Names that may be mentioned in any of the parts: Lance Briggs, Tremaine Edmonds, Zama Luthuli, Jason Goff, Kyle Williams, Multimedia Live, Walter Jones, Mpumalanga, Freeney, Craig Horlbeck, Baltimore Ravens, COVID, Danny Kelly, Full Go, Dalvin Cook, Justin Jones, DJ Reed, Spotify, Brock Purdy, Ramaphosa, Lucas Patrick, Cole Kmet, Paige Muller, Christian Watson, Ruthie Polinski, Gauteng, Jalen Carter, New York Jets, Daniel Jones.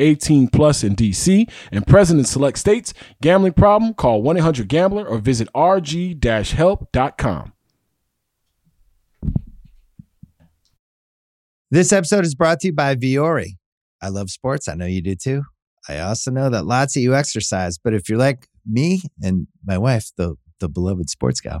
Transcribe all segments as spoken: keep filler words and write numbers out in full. eighteen plus in D C and present in select states. Gambling problem? Call one eight hundred gambler or visit r g dash help dot com. This episode is brought to you by Vuori. I love sports. I know you do too. I also know that lots of you exercise, but if you're like me and my wife, the, the beloved sports gal,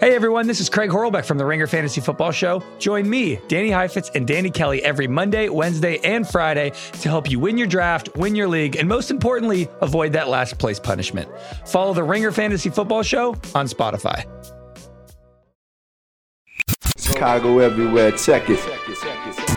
Hey everyone, this is Craig Horlbeck from the Ringer Fantasy Football Show. Join me, Danny Heifetz, and Danny Kelly every Monday, Wednesday, and Friday to help you win your draft, win your league, and most importantly, avoid that last place punishment. Follow the Ringer Fantasy Football Show on Spotify. Chicago everywhere, check it.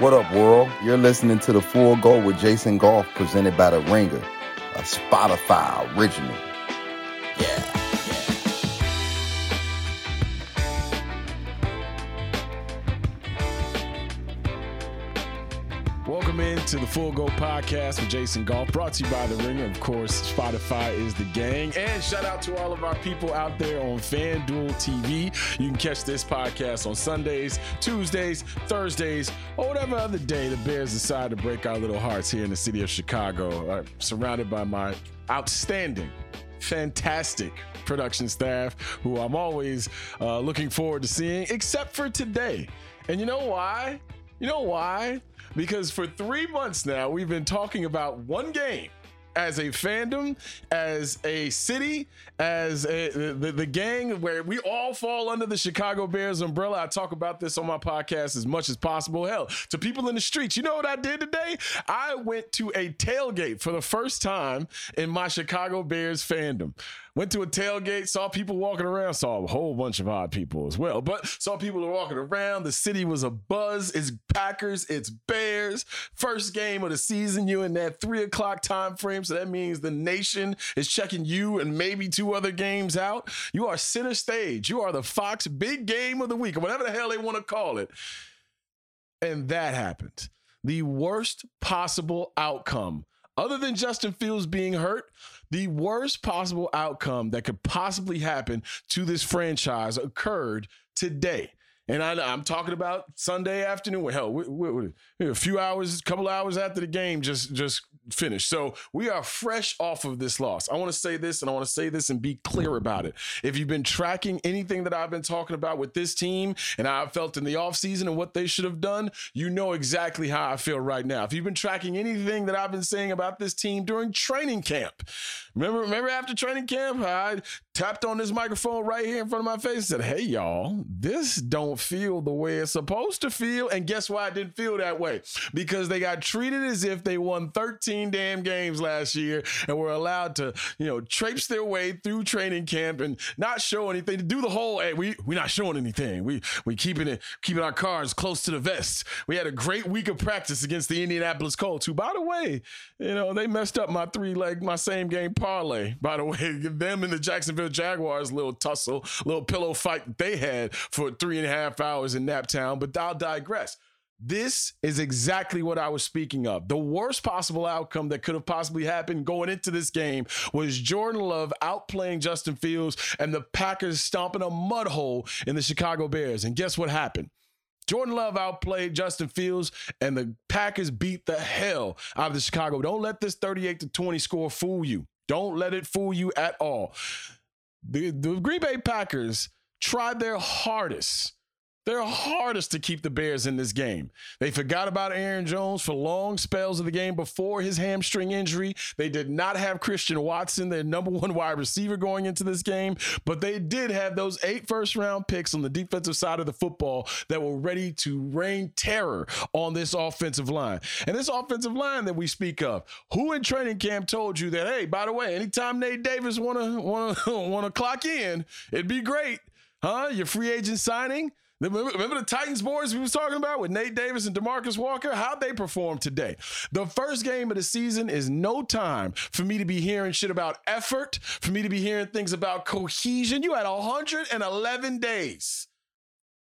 What up, world? You're listening to The Full Go with Jason Goff, presented by The Ringer, a Spotify original. Yeah. yeah. Welcome in to The Full Go podcast with Jason Goff, brought to you by The Ringer. Of course, Spotify is the gang. And shout out to all of our people out there on FanDuel T V. You can catch this podcast on Sundays, Tuesdays, Thursdays, or whatever other day the Bears decide to break our little hearts here in the city of Chicago. I'm surrounded by my outstanding, fantastic production staff, who I'm always uh, looking forward to seeing, except for today. And you know why? You know why? Because for three months now, we've been talking about one game as a fandom, as a city, as a, the, the gang where we all fall under the Chicago Bears umbrella. I talk about this on my podcast as much as possible. Hell, to people in the streets, you know what I did today? I went to a tailgate for the first time in my Chicago Bears fandom. Went to a tailgate, saw people walking around, saw a whole bunch of odd people as well, but saw people walking around. The city was a buzz. It's Packers, it's Bears. First game of the season, you in that three o'clock time frame. So that means the nation is checking you and maybe two other games out. You are center stage. You are the Fox big game of the week, or whatever the hell they want to call it. And that happened. The worst possible outcome. Other than Justin Fields being hurt, the worst possible outcome that could possibly happen to this franchise occurred today. And I, I'm talking about Sunday afternoon. Hell, we, we, we, a few hours, a couple hours after the game just, just finished. So we are fresh off of this loss. I want to say this, and I want to say this and be clear about it. If you've been tracking anything that I've been talking about with this team and how I felt in the offseason and what they should have done, you know exactly how I feel right now. If you've been tracking anything that I've been saying about this team during training camp, remember, remember after training camp, I tapped on this microphone right here in front of my face and said, hey, y'all, this don't feel the way it's supposed to feel. And guess why it didn't feel that way? Because they got treated as if they won thirteen damn games last year and were allowed to, you know, traipse their way through training camp and not show anything, to do the whole, hey, we, we're not showing anything. We we keeping it, keeping our cards close to the vest. We had a great week of practice against the Indianapolis Colts, who, by the way, you know, they messed up my three, like my same game parlay, by the way, them and the Jacksonville Jaguars little tussle, little pillow fight they had for three and a half hours in Naptown, but I'll digress. This is exactly what I was speaking of. The worst possible outcome that could have possibly happened going into this game was Jordan Love outplaying Justin Fields and the Packers stomping a mud hole in the Chicago Bears. And guess what happened? Jordan Love outplayed Justin Fields, and the Packers beat the hell out of the Chicago. Don't let this thirty-eight to twenty score fool you. Don't let it fool you at all. The, the Green Bay Packers tried their hardest, their hardest to keep the Bears in this game. They forgot about Aaron Jones for long spells of the game before his hamstring injury. They did not have Christian Watson, their number one wide receiver, going into this game, but they did have those eight first round picks on the defensive side of the football that were ready to rain terror on this offensive line. And this offensive line that we speak of, who in training camp told you that, hey, by the way, anytime Nate Davis wanna wanna wanna clock in, it'd be great, huh? Your free agent signing. Remember the Titans boys we was talking about with Nate Davis and Demarcus Walker? How'd they perform today? The first game of the season is no time for me to be hearing shit about effort, for me to be hearing things about cohesion. You had one hundred eleven days.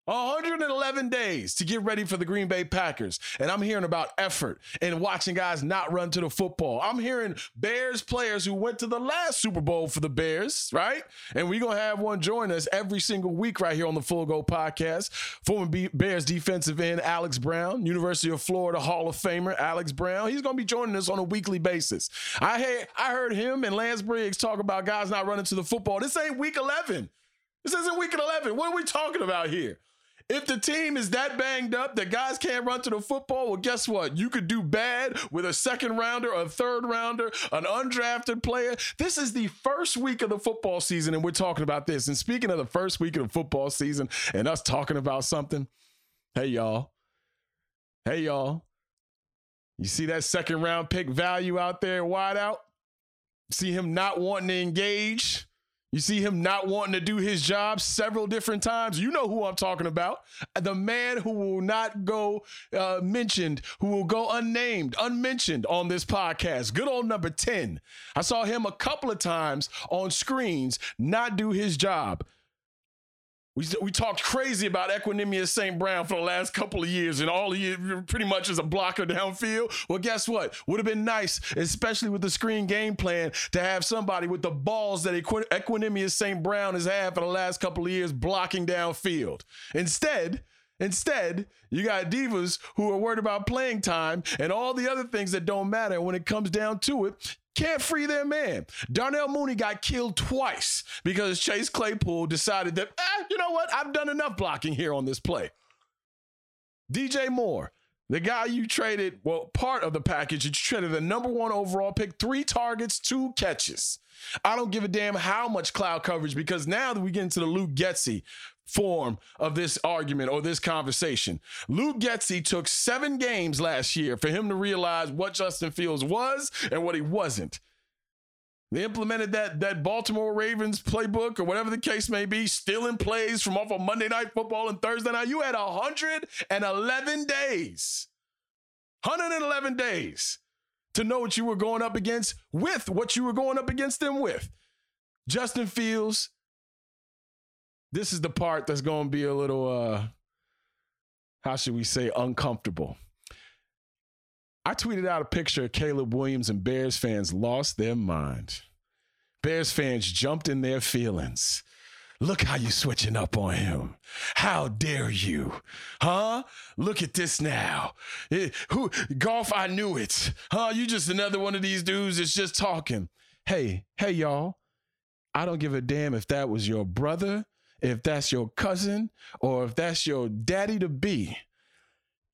one hundred eleven days to get ready for the Green Bay Packers. And I'm hearing about effort and watching guys not run to the football. I'm hearing Bears players who went to the last Super Bowl for the Bears, right? And we're going to have one join us every single week right here on the Full Go podcast. Former Bears defensive end Alex Brown, University of Florida Hall of Famer Alex Brown. He's going to be joining us on a weekly basis. I heard, I heard him and Lance Briggs talk about guys not running to the football. This ain't week eleven. This isn't week eleven. What are we talking about here? If the team is that banged up that guys can't run to the football, well, guess what? You could do bad with a second rounder, a third rounder, an undrafted player. This is the first week of the football season, and we're talking about this. And speaking of the first week of the football season and us talking about something, hey, y'all. Hey, y'all. You see that second round pick value out there wide out? See him not wanting to engage? You see him not wanting to do his job several different times. You know who I'm talking about. The man who will not go uh, mentioned, who will go unnamed, unmentioned on this podcast. Good old number ten. I saw him a couple of times on screens not do his job. We, we talked crazy about Equanimeous Saint Brown for the last couple of years, and all he pretty much is a blocker downfield. Well, guess what? Would have been nice, especially with the screen game plan, to have somebody with the balls that Equ- Equanimeous Saint Brown has had for the last couple of years blocking downfield. Instead, instead, you got divas who are worried about playing time and all the other things that don't matter. When it comes down to it, can't free their man. Darnell Mooney got killed twice because Chase Claypool decided that, eh, you know what? I've done enough blocking here on this play. D J Moore, the guy you traded, well, part of the package, you traded the number one overall pick, three targets, two catches. I don't give a damn how much cloud coverage, because now that we get into the Luke Getsy form of this argument or this conversation, Luke Getsy took seven games last year for him to realize what Justin Fields was and what he wasn't. They implemented that, that Baltimore Ravens playbook or whatever the case may be, stealing plays from off of Monday Night Football and Thursday night. You had one hundred eleven days, one hundred eleven days to know what you were going up against with what you were going up against them with. Justin Fields, this is the part that's going to be a little, uh, how should we say, uncomfortable. I tweeted out a picture of Caleb Williams, and Bears fans lost their mind. Bears fans jumped in their feelings. Look how you switching up on him. How dare you? Huh? Look at this now. It, who Goff, I knew it. Huh? You just another one of these dudes that's just talking. Hey, hey, y'all. I don't give a damn if that was your brother, if that's your cousin, or if that's your daddy to be.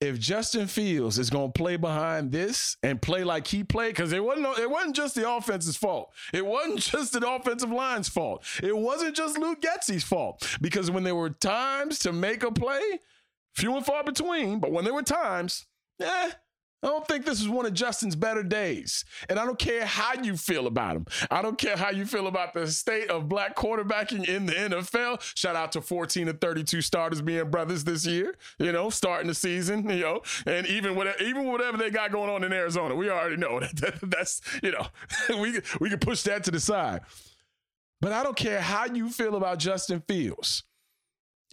if Justin Fields is going to play behind this and play like he played, because it wasn't it wasn't just the offense's fault. It wasn't just the offensive line's fault. It wasn't just Luke Getsy's fault, because when there were times to make a play, few and far between, but when there were times, eh, I don't think this is one of Justin's better days. And I don't care how you feel about him. I don't care how you feel about the state of black quarterbacking in the N F L. Shout out to fourteen to thirty-two starters being brothers this year, you know, starting the season, you know, and even whatever, even whatever they got going on in Arizona, we already know that that's, you know, we, we can push that to the side. But I don't care how you feel about Justin Fields.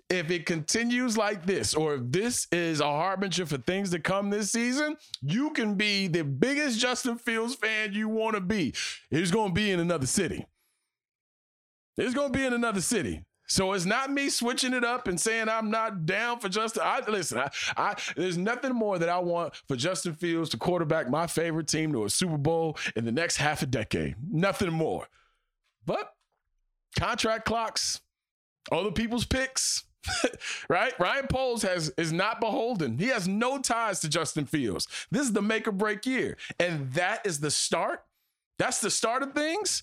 If it continues like this, or if this is a harbinger for things to come this season, you can be the biggest Justin Fields fan you want to be. It's going to be in another city. It's going to be in another city. So it's not me switching it up and saying I'm not down for Justin. I, listen, I, I, there's nothing more that I want for Justin Fields to quarterback my favorite team to a Super Bowl in the next half a decade. Nothing more. But contract clocks, other people's picks. Right? Ryan Poles has is not beholden. He has no ties to Justin Fields. This is the make or break year. And that is the start. That's the start of things.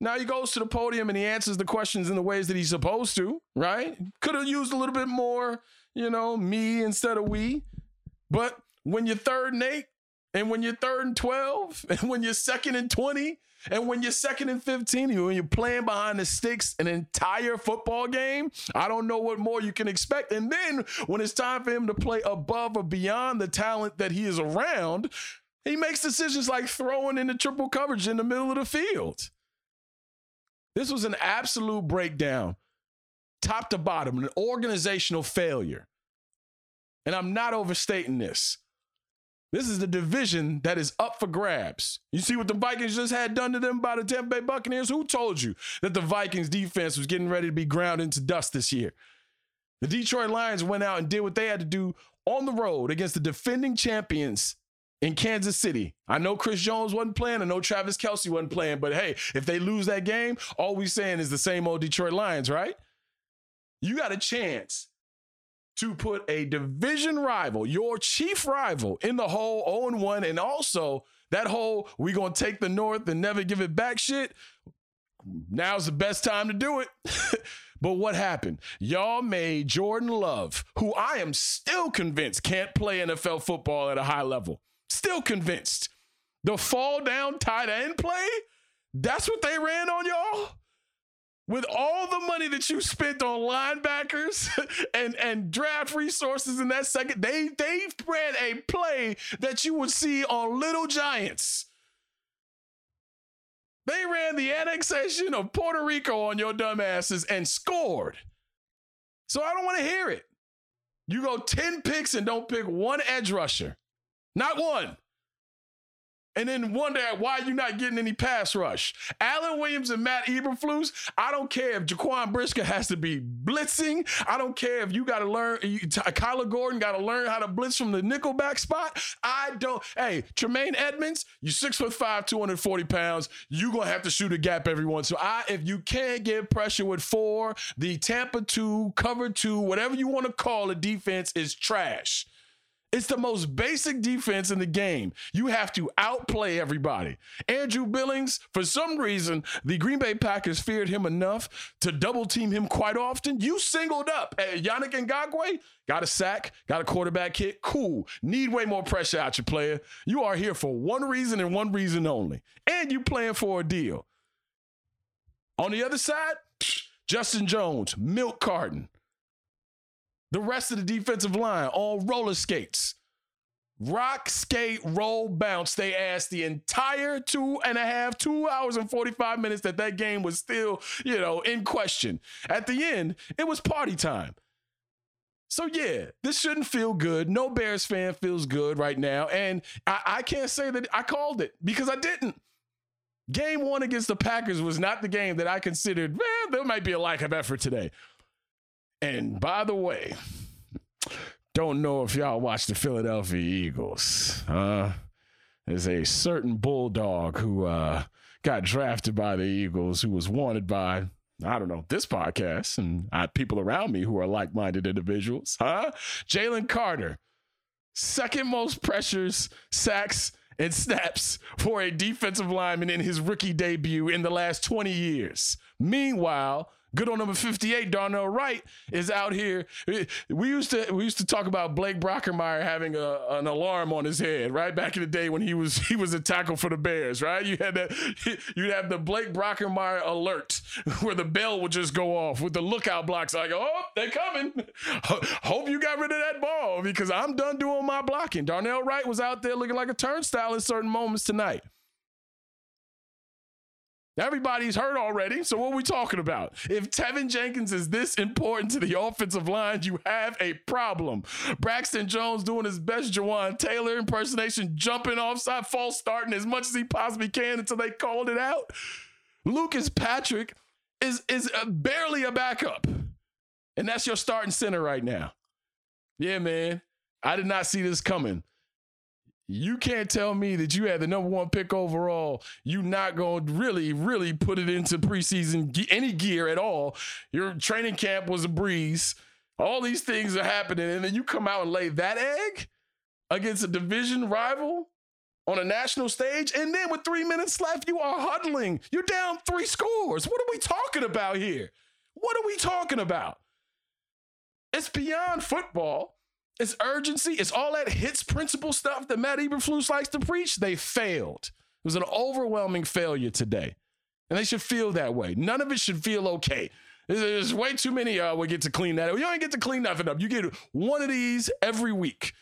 Now he goes to the podium and he answers the questions in the ways that he's supposed to, right? Could have used a little bit more, you know, me instead of we. But when you're third and eight, and when you're third and twelve, and when you're second and twenty, and when you're second and fifteen, and when you're playing behind the sticks an entire football game, I don't know what more you can expect. And then when it's time for him to play above or beyond the talent that he is around, he makes decisions like throwing into triple coverage in the middle of the field. This was an absolute breakdown, top to bottom, an organizational failure. And I'm not overstating this. This is the division that is up for grabs. You see what the Vikings just had done to them by the Tampa Bay Buccaneers? Who told you that the Vikings defense was getting ready to be ground into dust this year? The Detroit Lions went out and did what they had to do on the road against the defending champions in Kansas City. I know Chris Jones wasn't playing. I know Travis Kelce wasn't playing. But hey, if they lose that game, all we're saying is the same old Detroit Lions, right? You got a chance to put a division rival, your chief rival, in the hole oh and one, and also that whole we gonna take the North and never give it back shit, now's the best time to do it. But what happened? Y'all made Jordan Love, who I am still convinced can't play N F L football at a high level, still convinced, the fall down tight end play, that's what they ran on y'all? With all the money that you spent on linebackers and, and draft resources in that second, they they ran a play that you would see on Little Giants. They ran the annexation of Puerto Rico on your dumbasses and scored. So I don't want to hear it. You go ten picks and don't pick one edge rusher. Not one. And then wonder why you're not getting any pass rush. Allen Williams and Matt Eberflus, I don't care if Jaquan Brisker has to be blitzing. I don't care if you got to learn, you, Kyler Gordon got to learn how to blitz from the nickelback spot. I don't, hey, Tremaine Edmonds, you're six foot five, two hundred forty pounds. You're going to have to shoot a gap every once in a while. If you can't get pressure with four, the Tampa two, cover two, whatever you want to call a defense is trash. It's the most basic defense in the game. You have to outplay everybody. Andrew Billings, for some reason, the Green Bay Packers feared him enough to double team him quite often. You singled up uh, Yannick Ngakoue, got a sack, got a quarterback hit. Cool. Need way more pressure out your player. You are here for one reason and one reason only. And you playing for a deal. On the other side, Justin Jones, milk carton. The rest of the defensive line on roller skates. Rock, skate, roll, bounce. They asked the entire two and a half, two hours and forty-five minutes that that game was still, you know, in question. At the end, it was party time. So, yeah, this shouldn't feel good. No Bears fan feels good right now. And I, I can't say that I called it because I didn't. Game one against the Packers was not the game that I considered, man, there might be a lack of effort today. And by the way, don't know if y'all watch the Philadelphia Eagles. Uh, there's a certain bulldog who uh, got drafted by the Eagles who was wanted by I don't know, this podcast and I, people around me who are like-minded individuals, huh? Jalen Carter, second most pressures, sacks, and snaps for a defensive lineman in his rookie debut in the last twenty years. Meanwhile, good old number fifty-eight, Darnell Wright, is out here. We used to we used to talk about Blake Brockermeyer having a, an alarm on his head, right? Back in the day when he was he was a tackle for the Bears, right? You had that you'd have the Blake Brockermeyer alert where the bell would just go off with the lookout blocks like, oh, they're coming. Hope you got rid of that ball because I'm done doing my blocking. Darnell Wright was out there looking like a turnstile in certain moments tonight. Everybody's hurt already, so what are we talking about? If Tevin Jenkins is this important to the offensive line, you have a problem. Braxton Jones doing his best Jawaan Taylor impersonation, jumping offside, false starting as much as he possibly can until they called it out. Lucas Patrick is, is barely a backup, and that's your starting center right now. Yeah, man, I did not see this coming. You can't tell me that you had the number one pick overall. You're not going to really, really put it into preseason, ge- any gear at all. Your training camp was a breeze. All these things are happening. And then you come out and lay that egg against a division rival on a national stage. And then with three minutes left, you are huddling. You're down three scores. What are we talking about here? What are we talking about? It's beyond football. It's urgency. It's all that hits principle stuff that Matt Eberflus likes to preach. They failed. It was an overwhelming failure today. And they should feel that way. None of it should feel okay. There's way too many of y'all will get to clean that up. You ain't get to clean nothing up. You get one of these every week.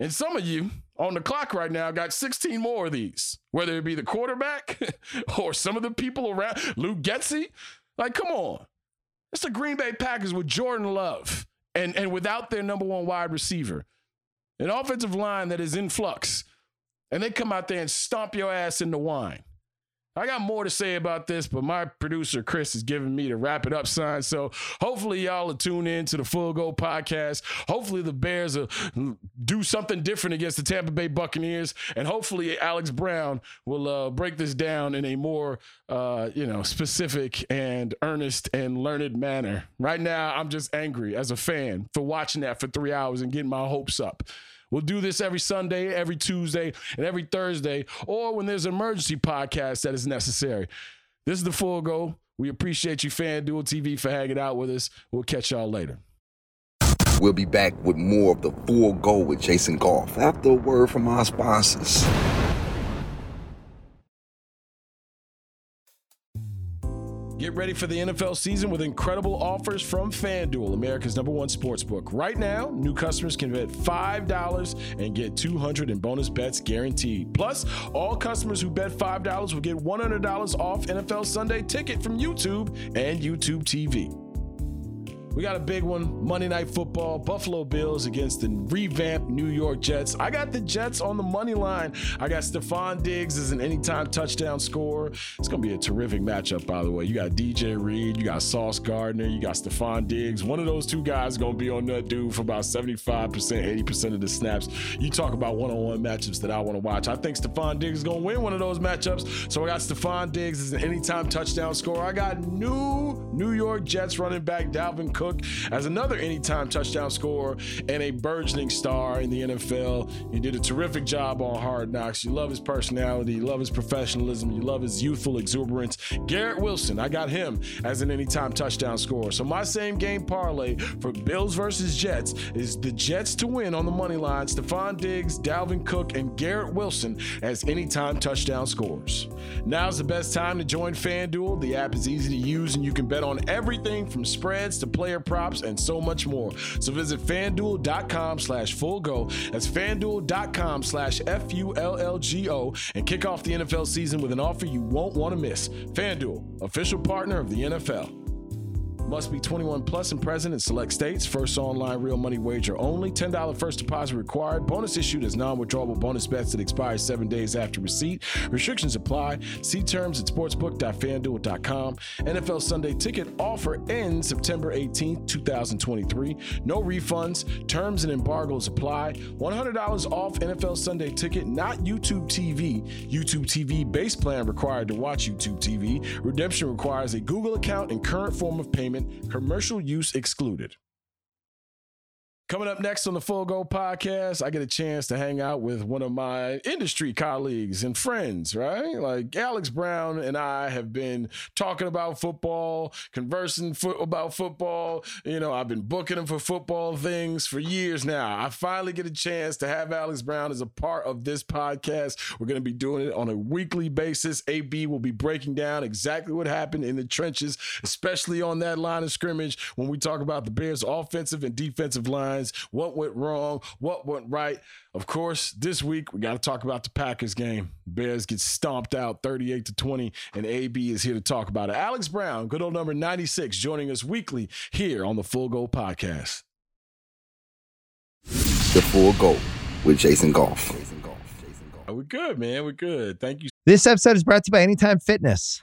And some of you on the clock right now got sixteen more of these, whether it be the quarterback or some of the people around. Luke Getsy. Like, come on. It's the Green Bay Packers with Jordan Love. And and without their number one wide receiver, an offensive line that is in flux, and they come out there and stomp your ass in the wine. I got more to say about this, but my producer, Chris, is giving me the wrap it up sign. So hopefully y'all will tune in to the Full Go podcast. Hopefully the Bears will do something different against the Tampa Bay Buccaneers. And hopefully Alex Brown will uh, break this down in a more, uh, you know, specific and earnest and learned manner. Right now, I'm just angry as a fan for watching that for three hours and getting my hopes up. We'll do this every Sunday, every Tuesday, and every Thursday, or when there's an emergency podcast that is necessary. This is the Full Go. We appreciate you, FanDuel T V, for hanging out with us. We'll catch y'all later. We'll be back with more of the Full Go with Jason Goff after a word from our sponsors. Get ready for the N F L season with incredible offers from FanDuel, America's number one sportsbook. Right now, new customers can bet five dollars and get two hundred dollars in bonus bets guaranteed. Plus, all customers who bet five dollars will get one hundred dollars off N F L Sunday Ticket from YouTube and YouTube T V. We got a big one, Monday Night Football, Buffalo Bills against the revamped New York Jets. I got the Jets on the money line. I got Stephon Diggs as an anytime touchdown scorer. It's going to be a terrific matchup, by the way. You got D J Reed, you got Sauce Gardner, you got Stephon Diggs. One of those two guys is going to be on that dude for about seventy-five percent, eighty percent of the snaps. You talk about one-on-one matchups that I want to watch. I think Stephon Diggs is going to win one of those matchups. So I got Stephon Diggs as an anytime touchdown scorer. I got new New York Jets running back Dalvin Cook as another anytime touchdown scorer and a burgeoning star in the N F L. He did a terrific job on Hard Knocks. You love his personality. You love his professionalism. You love his youthful exuberance. Garrett Wilson, I got him as an anytime touchdown scorer. So my same game parlay for Bills versus Jets is the Jets to win on the money line. Stephon Diggs, Dalvin Cook, and Garrett Wilson as anytime touchdown scorers. Now's the best time to join FanDuel. The app is easy to use, and you can bet on everything from spreads to player props and so much more. So visit FanDuel.com slash Full Go. That's FanDuel.com slash F U L L G O and kick off the N F L season with an offer you won't want to miss. FanDuel, official partner of the N F L. Must be twenty-one plus and present in select states. First online real money wager only. ten dollars first deposit required. Bonus issued as non-withdrawable bonus bets that expire seven days after receipt. Restrictions apply. See terms at sportsbook dot fan duel dot com. N F L Sunday ticket offer ends September eighteenth, twenty twenty-three. No refunds. Terms and embargoes apply. one hundred dollars off N F L Sunday ticket, not YouTube T V. YouTube T V base plan required to watch YouTube T V. Redemption requires a Google account and current form of payment. Commercial use excluded. Coming up next on the Full Go podcast, I get a chance to hang out with one of my industry colleagues and friends, right? Like Alex Brown and I have been talking about football, conversing fo- about football. You know, I've been booking him for football things for years now. I finally get a chance to have Alex Brown as a part of this podcast. We're going to be doing it on a weekly basis. A B will be breaking down exactly what happened in the trenches, especially on that line of scrimmage when we talk about the Bears' offensive and defensive lines. What went wrong? What went right? Of course, this week, we got to talk about the Packers game. Bears get stomped out thirty-eight to twenty, and A B is here to talk about it. Alex Brown, good old number ninety-six, joining us weekly here on the Full Go podcast. The Full Go with Jason Goff. Jason Goff. Jason Goff. Oh, we're good, man. We're good. Thank you. This episode is brought to you by Anytime Fitness.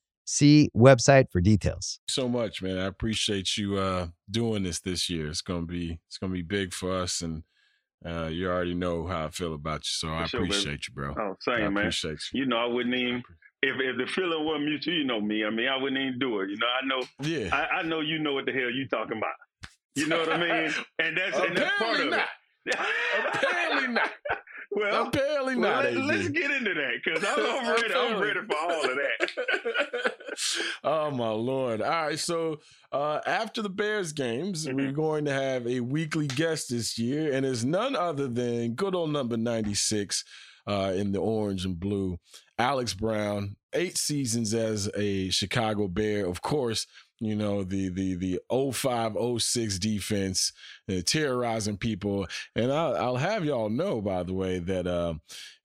See website for details. So much, man. I appreciate you uh, doing this this year. It's gonna be it's gonna be big for us, and uh, you already know how I feel about you. So for I sure, appreciate baby. you, bro. Oh, same, I man. Appreciate you. You know, I wouldn't even if if the feeling wasn't mutual. You know me. I mean, I wouldn't even do it. You know, I know. Yeah. I, I know you know what the hell you talking about. You know what I mean? And that's and that's part of not. it. Apparently not. Well, apparently not. Well, let's get into that because I'm over it. I'm ready for all of that. Oh, my Lord. All right. So uh, after the Bears games, mm-hmm. we're going to have a weekly guest this year, and it's none other than good old number ninety-six uh, in the orange and blue, Alex Brown, eight seasons as a Chicago Bear, of course. You know, the the the oh five oh six defense uh, terrorizing people. And I'll, I'll have y'all know, by the way, that, uh,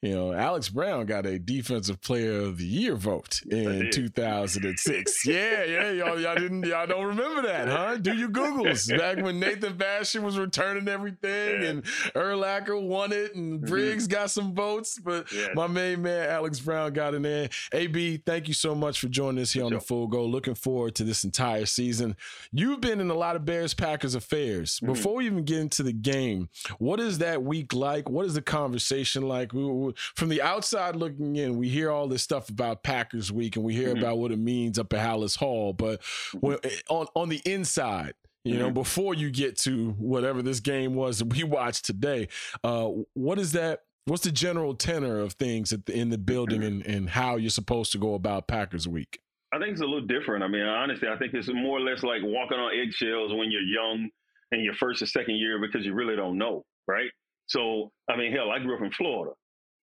you know, Alex Brown got a Defensive Player of the Year vote in two thousand six. yeah, yeah, y'all y'all didn't y'all don't remember that, huh? Do your Googles. Back when Nathan Bastion was returning everything yeah. and Urlacher won it and Briggs mm-hmm. got some votes. But yeah. my main man, Alex Brown, got in there. A B, thank you so much for joining us here Good on job. The Full Go. Looking forward to this entire season. You've been in a lot of Bears-Packers affairs. Before mm-hmm. we even get into the game, what is that week like? What is the conversation like? We, we, from the outside looking in, we hear all this stuff about Packers week and we hear mm-hmm. about what it means up at Hallis Hall. But when, on, on the inside, you mm-hmm. know, before you get to whatever this game was that we watched today, uh, what is that? What's the general tenor of things at the, in the building mm-hmm. and, and how you're supposed to go about Packers week? I think it's a little different. I mean, honestly, I think it's more or less like walking on eggshells when you're young in your first or second year because you really don't know, right? So, I mean, hell, I grew up in Florida.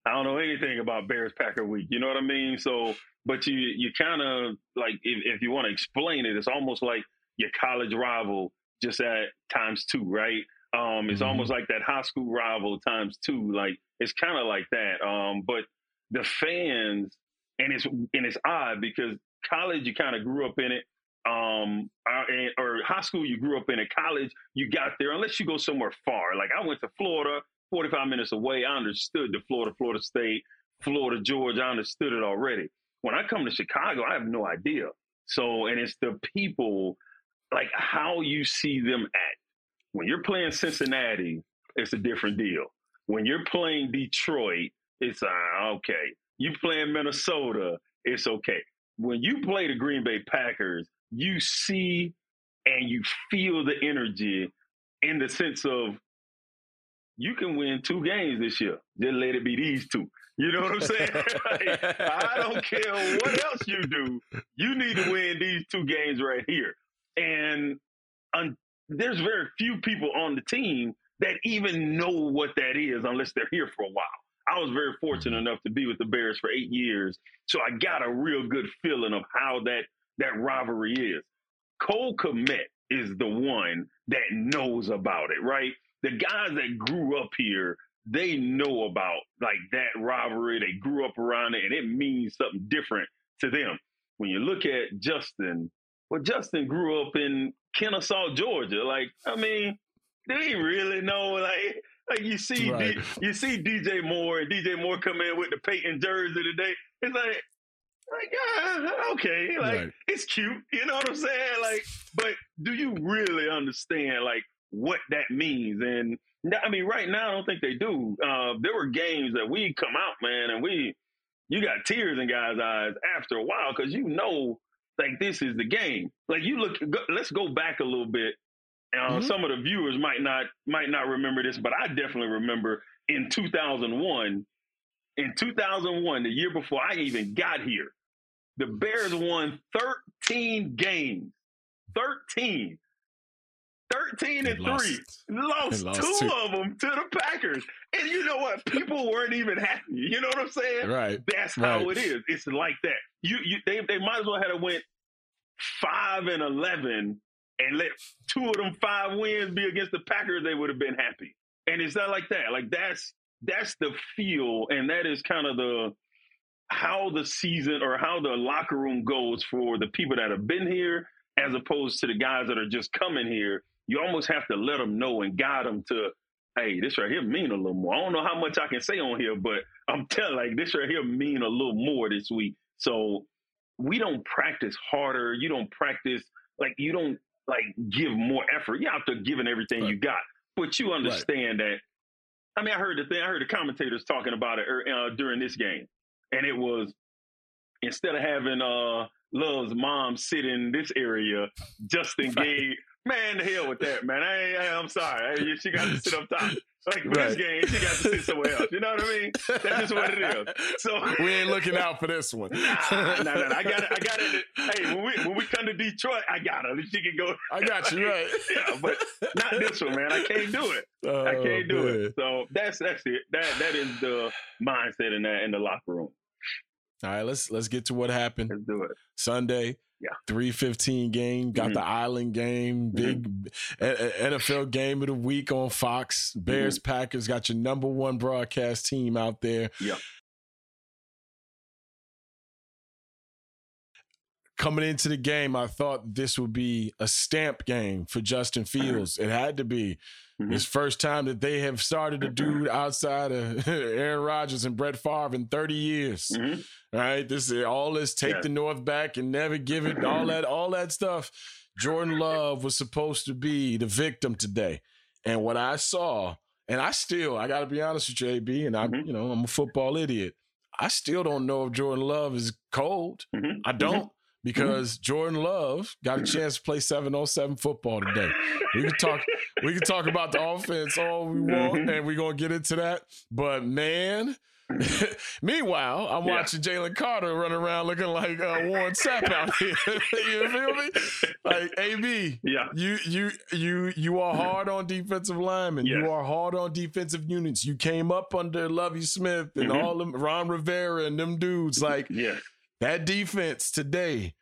I don't know anything about Bears-Packer week. You know what I mean? So, but you you kind of, like, if, if you want to explain it, it's almost like your college rival just at times two, right? Um, it's mm-hmm. almost like that high school rival times two. Like, it's kind of like that. Um, but the fans, and it's, and it's odd because college, you kind of grew up in it, um, or, or high school, you grew up in it. College, you got there, unless you go somewhere far. Like I went to Florida, forty-five minutes away. I understood the Florida, Florida State, Florida, Georgia. I understood it already. When I come to Chicago, I have no idea. So, and it's the people, like how you see them act. When you're playing Cincinnati, it's a different deal. When you're playing Detroit, it's uh, okay. You playing Minnesota, it's okay. When you play the Green Bay Packers, you see and you feel the energy in the sense of you can win two games this year. Just let it be these two. You know what I'm saying? Like, I don't care what else you do. You need to win these two games right here. And un- there's very few people on the team that even know what that is unless they're here for a while. I was very fortunate enough to be with the Bears for eight years, so I got a real good feeling of how that that rivalry is. Cole Kmet is the one that knows about it, right? The guys that grew up here, they know about like that rivalry. They grew up around it, and it means something different to them. When you look at Justin, well, Justin grew up in Kennesaw, Georgia. Like, I mean, they really know, like, like you see, right. D, you see D J Moore and D J Moore come in with the Peyton jersey today. It's like, like, ah, okay, like right. It's cute, you know what I'm saying? Like, but do you really understand like what that means? And I mean, right now, I don't think they do. Uh, there were games that we come out, man, and we, you got tears in guys' eyes after a while because you know, like this is the game. Like you look, go, let's go back a little bit. Uh, mm-hmm. Some of the viewers might not might not remember this, but I definitely remember in two thousand one. In two thousand one, the year before I even got here, the Bears won thirteen games. thirteen. thirteen and three. Lost, lost two, two of them to the Packers. And you know what? People weren't even happy. You know what I'm saying? Right. That's how right. it is. It's like that. You, you, they, they might as well have went five and eleven and let two of them five wins be against the Packers. They would have been happy. And it's not like that. Like that's that's the feel, and that is kind of the how the season or how the locker room goes for the people that have been here, as opposed to the guys that are just coming here. You almost have to let them know and guide them to, hey, this right here mean a little more. I don't know how much I can say on here, but I'm telling, like, this right here mean a little more this week. So we don't practice harder. You don't practice, like, you don't, like, give more effort. You're out there giving everything right. you got. But you understand right. that. I mean, I heard the thing, I heard the commentators talking about it uh, during this game. And it was, instead of having uh, Love's mom sit in this area, Justin right. gave, man, the hell with that, man. I, I, I'm sorry. I, she got to sit up top. Like, for right. this game, she got to sit somewhere else. You know what I mean? That's just what it is. So we ain't looking out for this one. Nah, nah, nah. nah. I got it. I got it. Hey, when we, when we come to Detroit, I got her. She can go. I got you, right. Yeah, but not this one, man. I can't do it. Oh, I can't do man. it. So that's that's it. That That is the mindset in that in the locker room. All right, let's let's get to what happened. Let's do it. Sunday. Yeah. three fifteen game, got mm-hmm. the Island game, big mm-hmm. a- a- N F L game of the week on Fox. Bears, mm-hmm. Packers, got your number one broadcast team out there. Yeah. Coming into the game, I thought this would be a stamp game for Justin Fields. Mm-hmm. It had to be. Mm-hmm. It's first time that they have started a dude outside of Aaron Rodgers and Brett Favre in thirty years. Mm-hmm. Right? This is all this take yeah. the North back and never give it, all that, all that stuff. Jordan Love was supposed to be the victim today. And what I saw, and I still, I gotta be honest with you, A B, and I, mm-hmm. you know, I'm a football idiot. I still don't know if Jordan Love is cold. Mm-hmm. I don't. Mm-hmm. Because mm-hmm. Jordan Love got a chance to play seven oh seven football today. We can talk we can talk about the offense all we want, mm-hmm. and we're going to get into that. But, man, meanwhile, I'm yeah. watching Jalen Carter run around looking like uh, Warren Sapp out here. You feel me? Like, A B, yeah. you you you you are hard on defensive linemen. Yes. You are hard on defensive units. You came up under Lovie Smith and mm-hmm. all them, Ron Rivera and them dudes. Like, yeah. That defense today,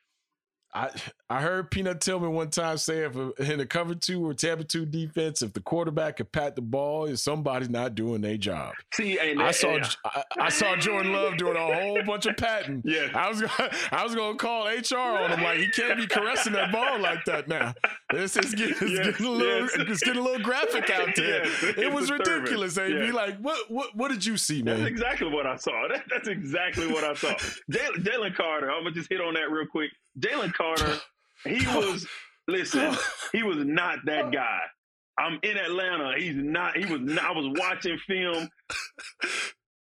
I I heard Peanut Tillman one time say if in a cover two or Tampa two defense, if the quarterback could pat the ball, somebody's not doing their job. See, and I that, saw yeah. I, I saw Jordan Love doing a whole bunch of patting. Yeah, I was gonna, I was gonna call H R on him like he can't be caressing that ball like that now. It's, it's, getting, it's yes, getting a little yes. it's getting a little graphic out there. Yes, it was ridiculous, A B. Yeah. Like what what what did you see, man? That's exactly what I saw. That, that's exactly what I saw. Jalen, Jalen Carter. I'm gonna just hit on that real quick. Jalen Carter, he was, listen, he was not that guy. I'm in Atlanta. He's not, he was not, I was watching film.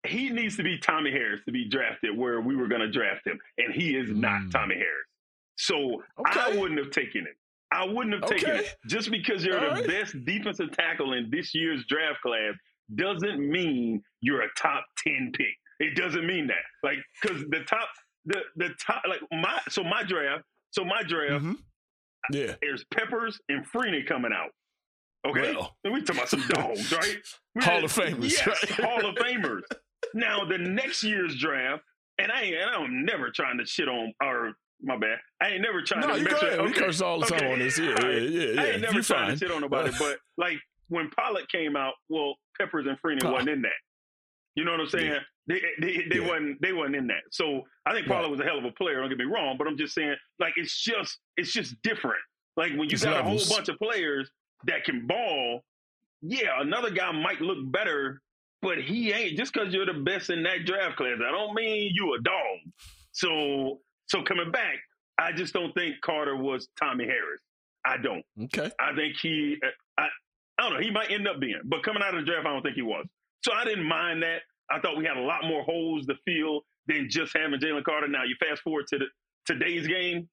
He needs to be Tommy Harris to be drafted where we were going to draft him. And he is not mm. Tommy Harris. So okay. I wouldn't have taken it. I wouldn't have taken okay. it. Just because you're All the right. best defensive tackle in this year's draft class doesn't mean you're a top ten pick. It doesn't mean that. Like, because the top... The the top like my so my draft so my draft mm-hmm. Yeah. There's Peppers and Freeney coming out. Okay? Well. And we talking about some dogs, right? We're Hall at, of Famers. Yes, right? Hall of Famers. Now, the next year's draft, and I ain't, and I'm never trying to shit on, or my bad. I ain't never trying no, to mess up. No, you curse all the okay. time on this. Yeah, right. yeah, yeah, yeah. I ain't never You're trying fine. to shit on nobody, but like when Pollard came out, well, Peppers and Freeney oh. wasn't in that. You know what I'm saying? Yeah. They they they yeah. wasn't they wasn't in that. So I think Pollard right. was a hell of a player. Don't get me wrong, but I'm just saying, like it's just it's just different. Like when you His got levels. a whole bunch of players that can ball, yeah, another guy might look better, but he ain't just because you're the best in that draft class. I don't mean you a dog. So so coming back, I just don't think Carter was Tommy Harris. I don't. Okay. I think he. I I don't know. He might end up being, but coming out of the draft, I don't think he was. So I didn't mind that. I thought we had a lot more holes to fill than just having Jalen Carter. Now, you fast forward to the, today's game,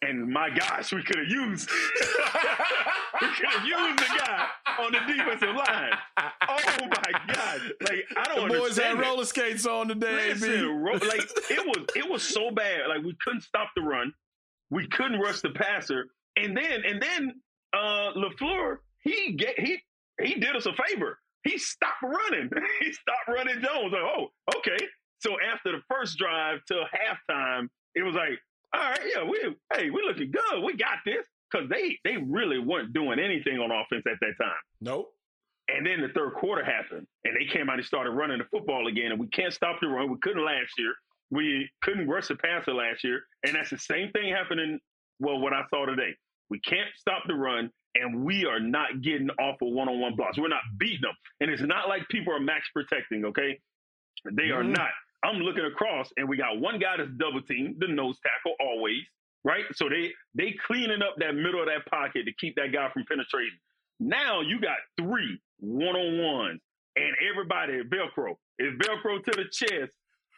and my gosh, we could have used we could have used the guy on the defensive line. Oh, my God. Like, I don't the boys understand had it. roller skates on today, Listen, ro- Like, it was, it was so bad. Like, we couldn't stop the run. We couldn't rush the passer. And then, and then uh, LaFleur, he get, he he did us a favor. He stopped running. He stopped running Jones. Like, oh, okay. So after the first drive till halftime, it was like, all right, yeah, we hey, we looking good. We got this. Because they they really weren't doing anything on offense at that time. Nope. And then the third quarter happened, and they came out and started running the football again, and we can't stop the run. We couldn't last year. We couldn't rush the passer last year, and that's the same thing happening, well, what I saw today. We can't stop the run. And we are not getting off of one-on-one blocks. We're not beating them. And it's not like people are max protecting, okay? They are mm-hmm. not. I'm looking across, and we got one guy that's double-teamed, the nose tackle always, right? So they they cleaning up that middle of that pocket to keep that guy from penetrating. Now you got three one-on-ones, and everybody Velcro. It's Velcro to the chest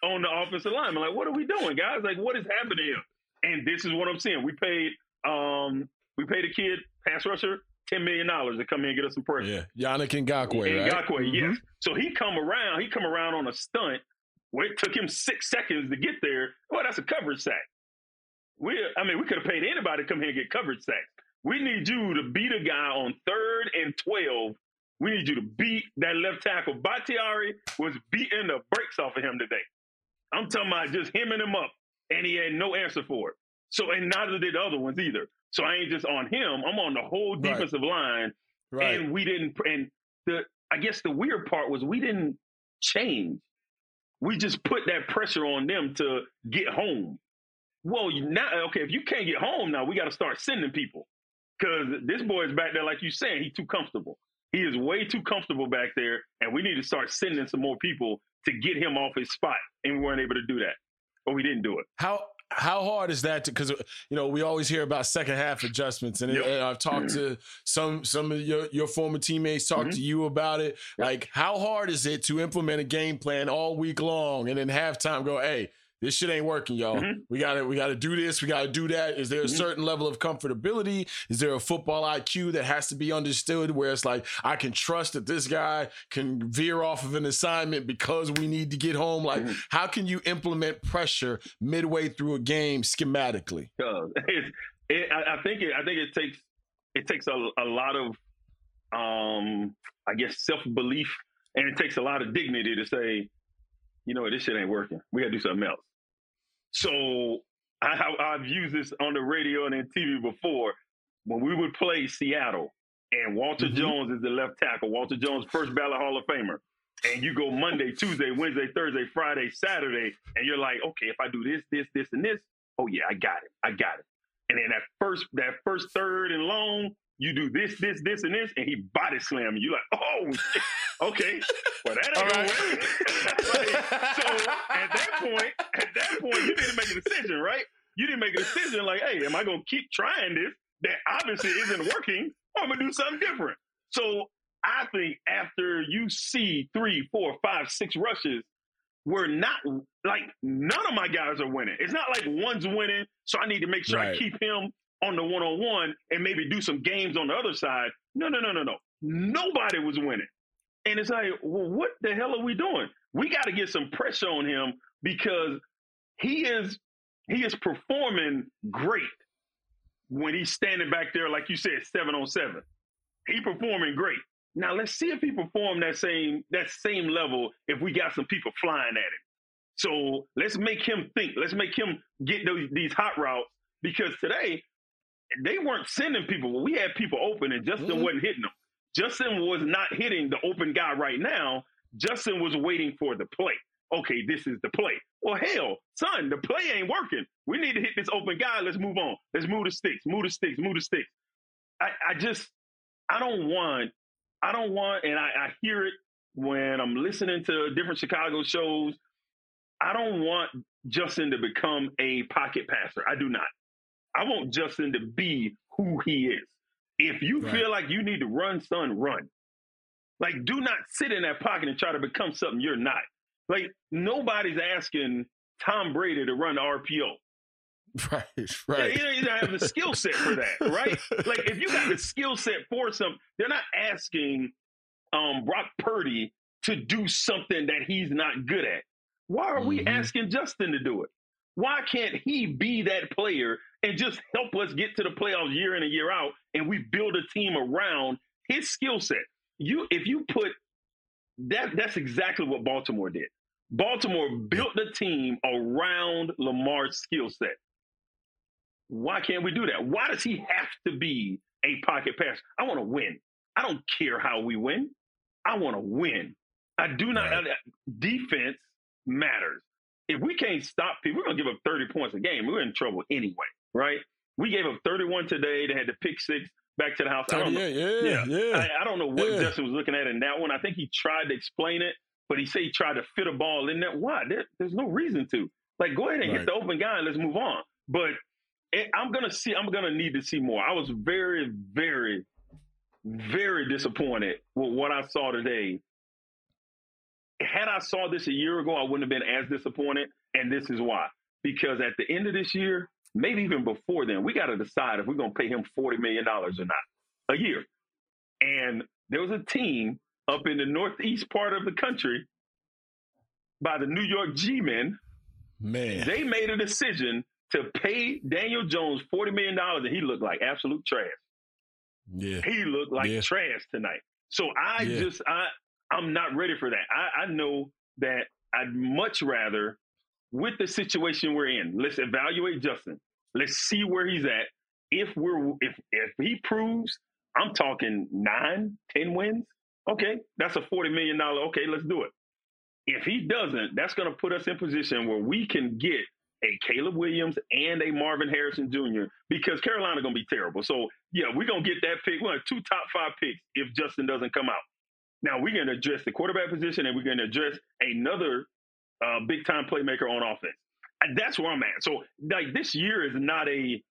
on the offensive line. I'm like, what are we doing, guys? Like, what is happening here? And this is what I'm saying. We paid um, – We paid a kid, pass rusher, ten million dollars to come in and get us some pressure. Yeah, Yannick Ngakoue, right? Ngakoue, mm-hmm. yes. So he come around. He come around on a stunt where it took him six seconds to get there. Well, that's a coverage sack. We, I mean, we could have paid anybody to come here and get coverage sack. We need you to beat a guy on third and twelve. We need you to beat that left tackle. Bakhtiari was beating the brakes off of him today. I'm talking about just hemming him up, and he had no answer for it. So, and neither did the other ones either. So I ain't just on him. I'm on the whole defensive right. line. Right. And we didn't – and the I guess the weird part was we didn't change. We just put that pressure on them to get home. Well, you now, okay, if you can't get home now, we got to start sending people because this boy is back there, like you said, he's too comfortable. He is way too comfortable back there, and we need to start sending some more people to get him off his spot, and we weren't able to do that. But we didn't do it. How – How hard is that to, because, you know, we always hear about second half adjustments and, yep. and I've talked mm-hmm. to some some of your, your former teammates talk mm-hmm. to you about it. Yep. Like, how hard is it to implement a game plan all week long and then halftime go, hey, this shit ain't working, y'all. Mm-hmm. We got to we got to do this. We got to do that. Is there a mm-hmm. certain level of comfortability? Is there a football I Q that has to be understood where it's like, I can trust that this guy can veer off of an assignment because we need to get home? Like, mm-hmm. how can you implement pressure midway through a game schematically? Uh, it, it, I, I think it, I think it takes it takes a, a lot of, um, I guess, self-belief, and it takes a lot of dignity to say, you know, this shit ain't working. We got to do something else. So I, I've used this on the radio and on T V before. When we would play Seattle and Walter mm-hmm. Jones is the left tackle, Walter Jones, first ballot Hall of Famer, and you go Monday, Tuesday, Wednesday, Thursday, Friday, Saturday, and you're like, okay, if I do this, this, this, and this, oh, yeah, I got it. I got it. And then that first that first third and long, you do this, this, this, and this, and he body slam. You like, oh, okay. Well, that ain't all right. Like, so at that point, at that point, you didn't make a decision, right? You didn't make a decision like, hey, am I going to keep trying this that obviously isn't working, or I'm going to do something different? So I think after you see three, four, five, six rushes, we're not like none of my guys are winning. It's not like one's winning, so I need to make sure right. I keep him on the one-on-one and maybe do some games on the other side. No, no, no, no, no. Nobody was winning. And it's like, well, what the hell are we doing? We got to get some pressure on him because he is he is performing great, when he's standing back there, like you said, seven on seven. He performing great. Now let's see if he performed that same that same level if we got some people flying at him. So let's make him think. Let's make him get those, these hot routes, because today they weren't sending people. We had people open and Justin mm-hmm. wasn't hitting them. Justin was not hitting the open guy right now. Justin was waiting for the play. Okay, this is the play. Well, hell, son, the play ain't working. We need to hit this open guy. Let's move on. Let's move the sticks, move the sticks, move the sticks. I, I just, I don't want, I don't want, and I, I hear it when I'm listening to different Chicago shows. I don't want Justin to become a pocket passer. I do not. I want Justin to be who he is. If you right. feel like you need to run, son, run. Like, do not sit in that pocket and try to become something you're not. Like, nobody's asking Tom Brady to run the R P O. Right, right. Yeah, you don't have the skill set for that, right? Like, if you got the skill set for something, they're not asking um, Brock Purdy to do something that he's not good at. Why are mm-hmm. we asking Justin to do it? Why can't he be that player and just help us get to the playoffs year in and year out, and we build a team around his skill set? You, if you put that, that's exactly what Baltimore did. Baltimore built the team around Lamar's skill set. Why can't we do that? Why does he have to be a pocket passer? I want to win. I don't care how we win. I want to win. I do not. Right. I, defense matters. If we can't stop people, we're going to give up thirty points a game. We're in trouble anyway, right? We gave up thirty-one today. They had to pick six. Back to the house. I don't know. Yeah, yeah, yeah. I, I don't know what yeah. Justin was looking at in that one. I think he tried to explain it, but he said he tried to fit a ball in there. Why? There, there's no reason to. Like, go ahead and right. get the open guy and let's move on. But it, I'm gonna see. I'm gonna need to see more. I was very, very, very disappointed with what I saw today. Had I saw this a year ago, I wouldn't have been as disappointed. And this is why. Because at the end of this year, maybe even before then, we got to decide if we're going to pay him forty million dollars or not a year. And there was a team up in the northeast part of the country by the New York G-Men. Man. They made a decision to pay Daniel Jones forty million dollars, and he looked like absolute trash. Yeah. He looked like yeah. trash tonight. So I yeah. just, I, I'm not ready for that. I, I know that I'd much rather, with the situation we're in, let's evaluate Justin. Let's see where he's at. If we're if if he proves, I'm talking nine, ten wins. Okay, that's a forty million dollars. Okay, let's do it. If he doesn't, that's going to put us in position where we can get a Caleb Williams and a Marvin Harrison Junior because Carolina going to be terrible. So yeah, we're going to get that pick. We're going to have two top five picks if Justin doesn't come out. Now we're going to address the quarterback position, and we're going to address another Uh, big-time playmaker on offense. And that's where I'm at. So, like, this year is not a,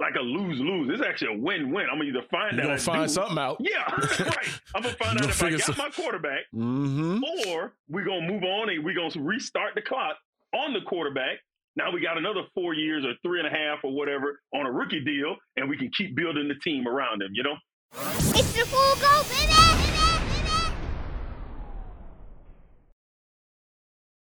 like, a lose-lose. It's actually a win-win. I'm going to either find You're out. You're going to find do. something out. Yeah, right. I'm going to find out if I got some... my quarterback, mm-hmm. or we're going to move on and we're going to restart the clock on the quarterback. Now we got another four years or three and a half or whatever on a rookie deal, and we can keep building the team around him, you know? It's the Full Go, baby!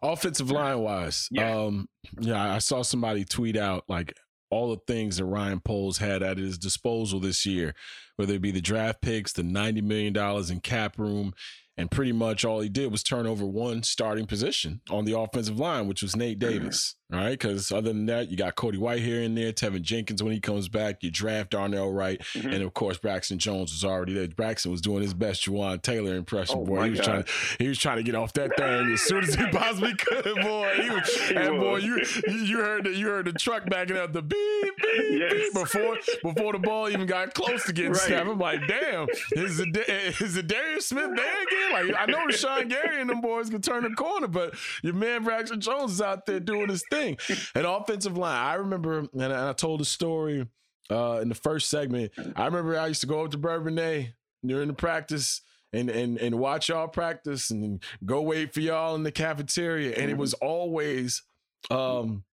Offensive line wise, yeah. Um, yeah, I saw somebody tweet out like all the things that Ryan Poles had at his disposal this year, whether it be the draft picks, the ninety million dollars in cap room, And pretty much all he did was turn over one starting position on the offensive line, which was Nate Davis. All right. Because other than that, you got Cody White here and there, Tevin Jenkins when he comes back, you draft Darnell Wright. Mm-hmm. And of course, Braxton Jones was already there. Braxton was doing his best Jawaan Taylor impression, oh, boy. He was God. trying to, he was trying to get off that thing as soon as he possibly could, boy. He was, he and boy, you you heard the you heard the truck backing up the beep, beep, yes. beep before before the ball even got close to getting right. snapped. I'm like, damn, is the is the Darius Smith there again? Like, I know Rashawn Gary and them boys can turn the corner, but your man Braxton Jones is out there doing his thing. An offensive line. I remember, and I told a story uh, in the first segment. I remember I used to go up to Bourbonnais during the practice and and and watch y'all practice and go wait for y'all in the cafeteria. And it was always um,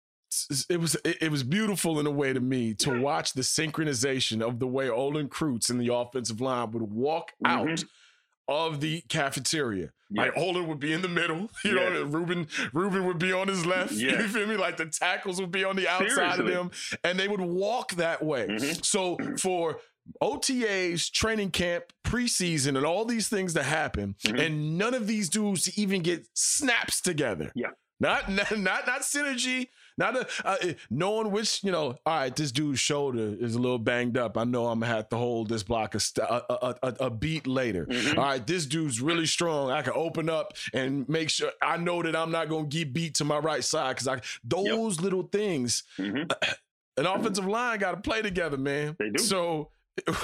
it was it was beautiful in a way to me to watch the synchronization of the way Olin Kreutz and the offensive line would walk mm-hmm. out of the cafeteria. Yes. Like Olin would be in the middle, you yes. know, Ruben Ruben would be on his left, yes. you feel me? Like the tackles would be on the outside Seriously. of them, and they would walk that way. Mm-hmm. So for O T As, training camp, preseason, and all these things that happen, mm-hmm. and none of these dudes even get snaps together. Yeah. Not, not, not, not synergy, not a, uh, knowing which, you know, all right, this dude's shoulder is a little banged up. I know I'm going to have to hold this block a, st- a, a, a, a beat later. Mm-hmm. All right, this dude's really strong. I can open up and make sure I know that I'm not going to get beat to my right side because I those yep. little things, mm-hmm. uh, an offensive line got to play together, man. They do. So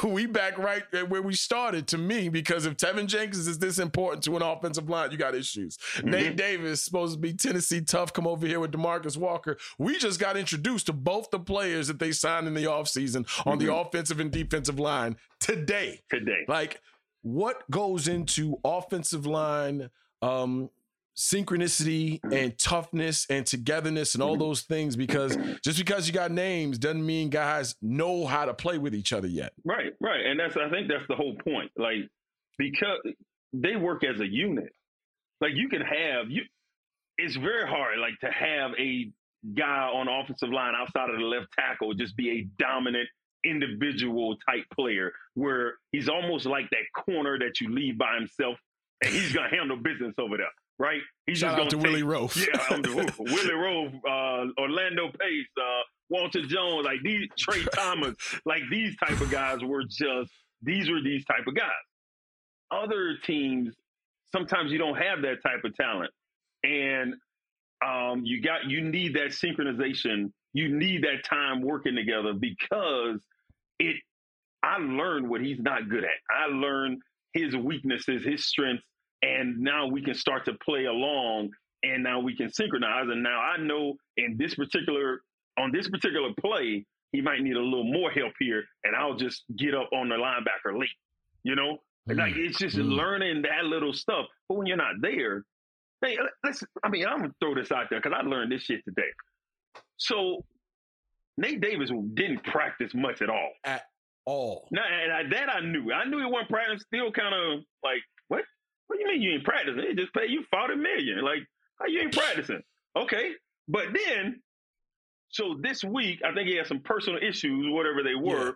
we back right where we started to me, because if Tevin Jenkins is this important to an offensive line, you got issues. Mm-hmm. Nate Davis, supposed to be Tennessee tough, come over here with Demarcus Walker. We just got introduced to both the players that they signed in the offseason mm-hmm. on the offensive and defensive line today. Today. Like, what goes into offensive line um, synchronicity mm-hmm. and toughness and togetherness and all mm-hmm. those things, because just because you got names doesn't mean guys know how to play with each other yet. Right, right. And that's, I think that's the whole point. Like, because they work as a unit. Like, you can have, you. it's very hard, like, to have a guy on the offensive line outside of the left tackle just be a dominant individual type player where he's almost like that corner that you leave by himself and he's going to handle business over there. Right, he's Shout just going to Willie Rofe. Yeah, I'm the, Willie Rofe, uh, Orlando Pace, uh, Walter Jones, like these Trey Thomas, like these type of guys were just these were these type of guys. Other teams, sometimes you don't have that type of talent, and um, you got you need that synchronization. You need that time working together because it. I learned what he's not good at. I learned his weaknesses, his strengths. And now we can start to play along, and now we can synchronize. And now I know in this particular, on this particular play, he might need a little more help here, and I'll just get up on the linebacker late, you know? Mm-hmm. Like, it's just mm-hmm. learning that little stuff. But when you're not there, hey, let's, I mean, I'm going to throw this out there because I learned this shit today. So Nate Davis didn't practice much at all. At all. Now, and I, that I knew. I knew he wasn't practicing, still kind of like, what? What do you mean you ain't practicing? They just pay you forty million dollars. Like, how you ain't practicing? Okay. But then, so this week, I think he had some personal issues, whatever they were, yeah.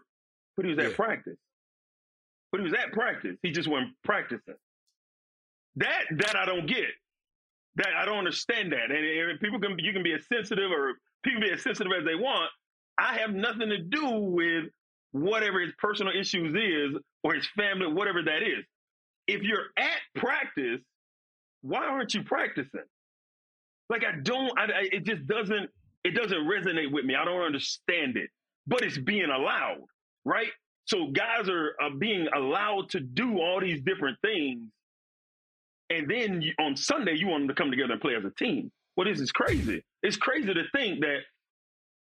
but he was at yeah. practice. But he was at practice. He just wasn't practicing. That, that I don't get. That I don't understand that. And, and people can, you can be as sensitive or people can be as sensitive as they want. I have nothing to do with whatever his personal issues is or his family, whatever that is. If you're at practice, why aren't you practicing? Like, I don't, I, I, it just doesn't, it doesn't resonate with me. I don't understand it, but it's being allowed, right? So guys are, are being allowed to do all these different things. And then you, on Sunday, you want them to come together and play as a team. Well, this is crazy. It's crazy to think that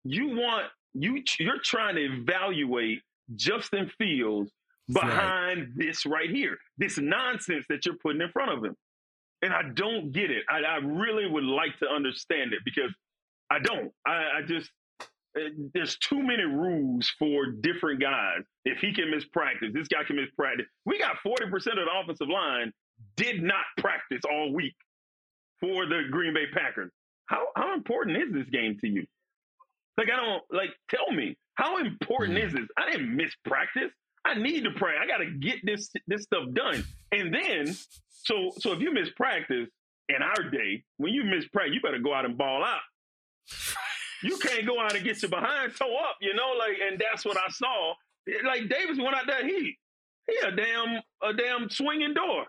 you want, you, you're trying to evaluate Justin Fields behind right. this right here, this nonsense that you're putting in front of him. And I don't get it. I, I really would like to understand it because I don't. I, I just, uh, there's too many rules for different guys. If he can miss practice, this guy can miss practice. We got forty percent of the offensive line did not practice all week for the Green Bay Packers. How, how important is this game to you? Like, I don't, like, tell me, how important mm. is this? I didn't miss practice. I need to pray. I got to get this this stuff done. And then, so so if you miss practice in our day, when you miss practice, you better go out and ball out. You can't go out and get your behind toe up, you know, like, and that's what I saw. Like, Davis went out there, he, he a damn, a damn swinging door.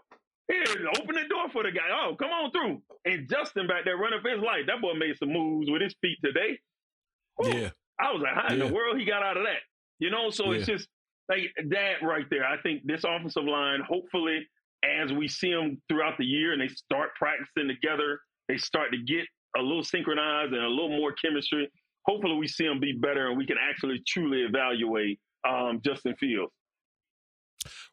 Here, open the door for the guy. Oh, come on through. And Justin back there running for his life. That boy made some moves with his feet today. Whew. Yeah. I was like, how in yeah. the world he got out of that? You know, so yeah. it's just like that right there. I think this offensive line, hopefully, as we see them throughout the year and they start practicing together, they start to get a little synchronized and a little more chemistry. Hopefully we see them be better and we can actually truly evaluate um, Justin Fields.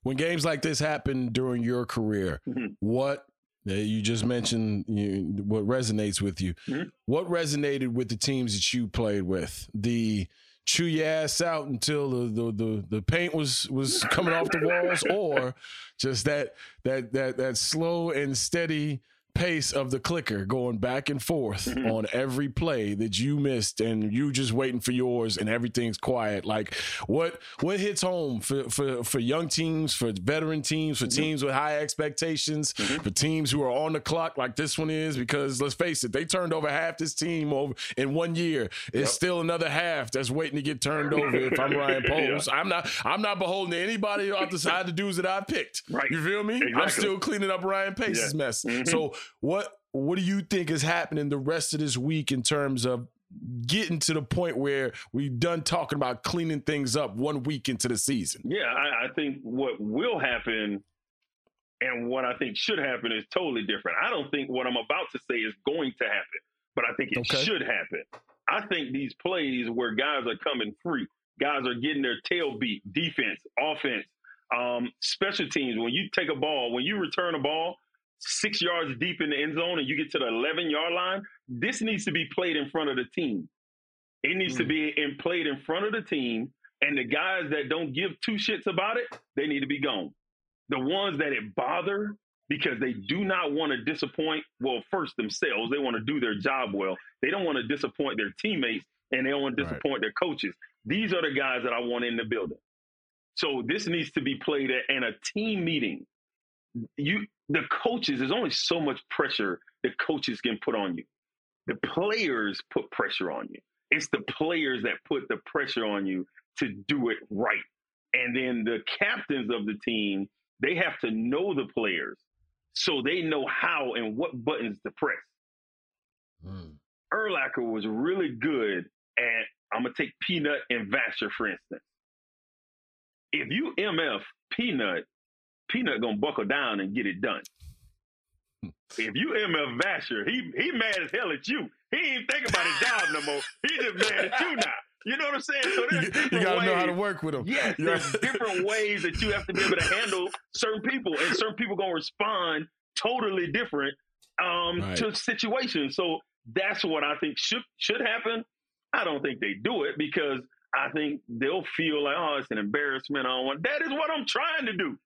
When games like this happen during your career, mm-hmm. what uh, you just mentioned, you, what resonates with you, mm-hmm. what resonated with the teams that you played with? The chew your ass out until the the the, the paint was, was coming off the walls, or just that that that that slow and steady pace of the clicker going back and forth mm-hmm. on every play that you missed and you just waiting for yours and everything's quiet. Like what, what hits home for, for, for young teams, for veteran teams, for mm-hmm. teams with high expectations, mm-hmm. for teams who are on the clock like this one is, because let's face it, they turned over half this team over in one year. It's yep. still another half that's waiting to get turned over. If I'm Ryan Poles, yeah. I'm not, I'm not beholden to anybody off the side of the dudes that I picked. Right. You feel me? Exactly. I'm still cleaning up Ryan Pace's yeah. mess. Mm-hmm. So, What what do you think is happening the rest of this week in terms of getting to the point where we're done talking about cleaning things up one week into the season? Yeah, I, I think what will happen and what I think should happen is totally different. I don't think what I'm about to say is going to happen, but I think it okay. should happen. I think these plays where guys are coming free, guys are getting their tail beat, defense, offense, um, special teams. When you take a ball, when you return a ball, six yards deep in the end zone and you get to the eleven-yard line, this needs to be played in front of the team. It needs mm. to be in, played in front of the team, and the guys that don't give two shits about it, they need to be gone. The ones that it bother because they do not want to disappoint, well, first themselves, they want to do their job well. They don't want to disappoint their teammates, and they don't want to disappoint right. their coaches. These are the guys that I want in the building. So this needs to be played at, in a team meeting. You, the coaches, there's only so much pressure the coaches can put on you. The players put pressure on you. It's the players that put the pressure on you to do it right. And then the captains of the team, they have to know the players so they know how and what buttons to press. Mm. Urlacher was really good at, I'm going to take Peanut and Vasher, for instance. If you M F Peanut, Peanut gonna buckle down and get it done. If you M F Vasher, he he mad as hell at you. He ain't thinking about his job no more. He just mad at you now. You know what I'm saying? So there's different you gotta ways. know how to work with him. Yes, yeah. There's different ways that you have to be able to handle certain people, and certain people gonna respond totally different um, right. to situations. So that's what I think should should happen. I don't think they do it because I think they'll feel like, oh, it's an embarrassment. I don't want. That is what I'm trying to do.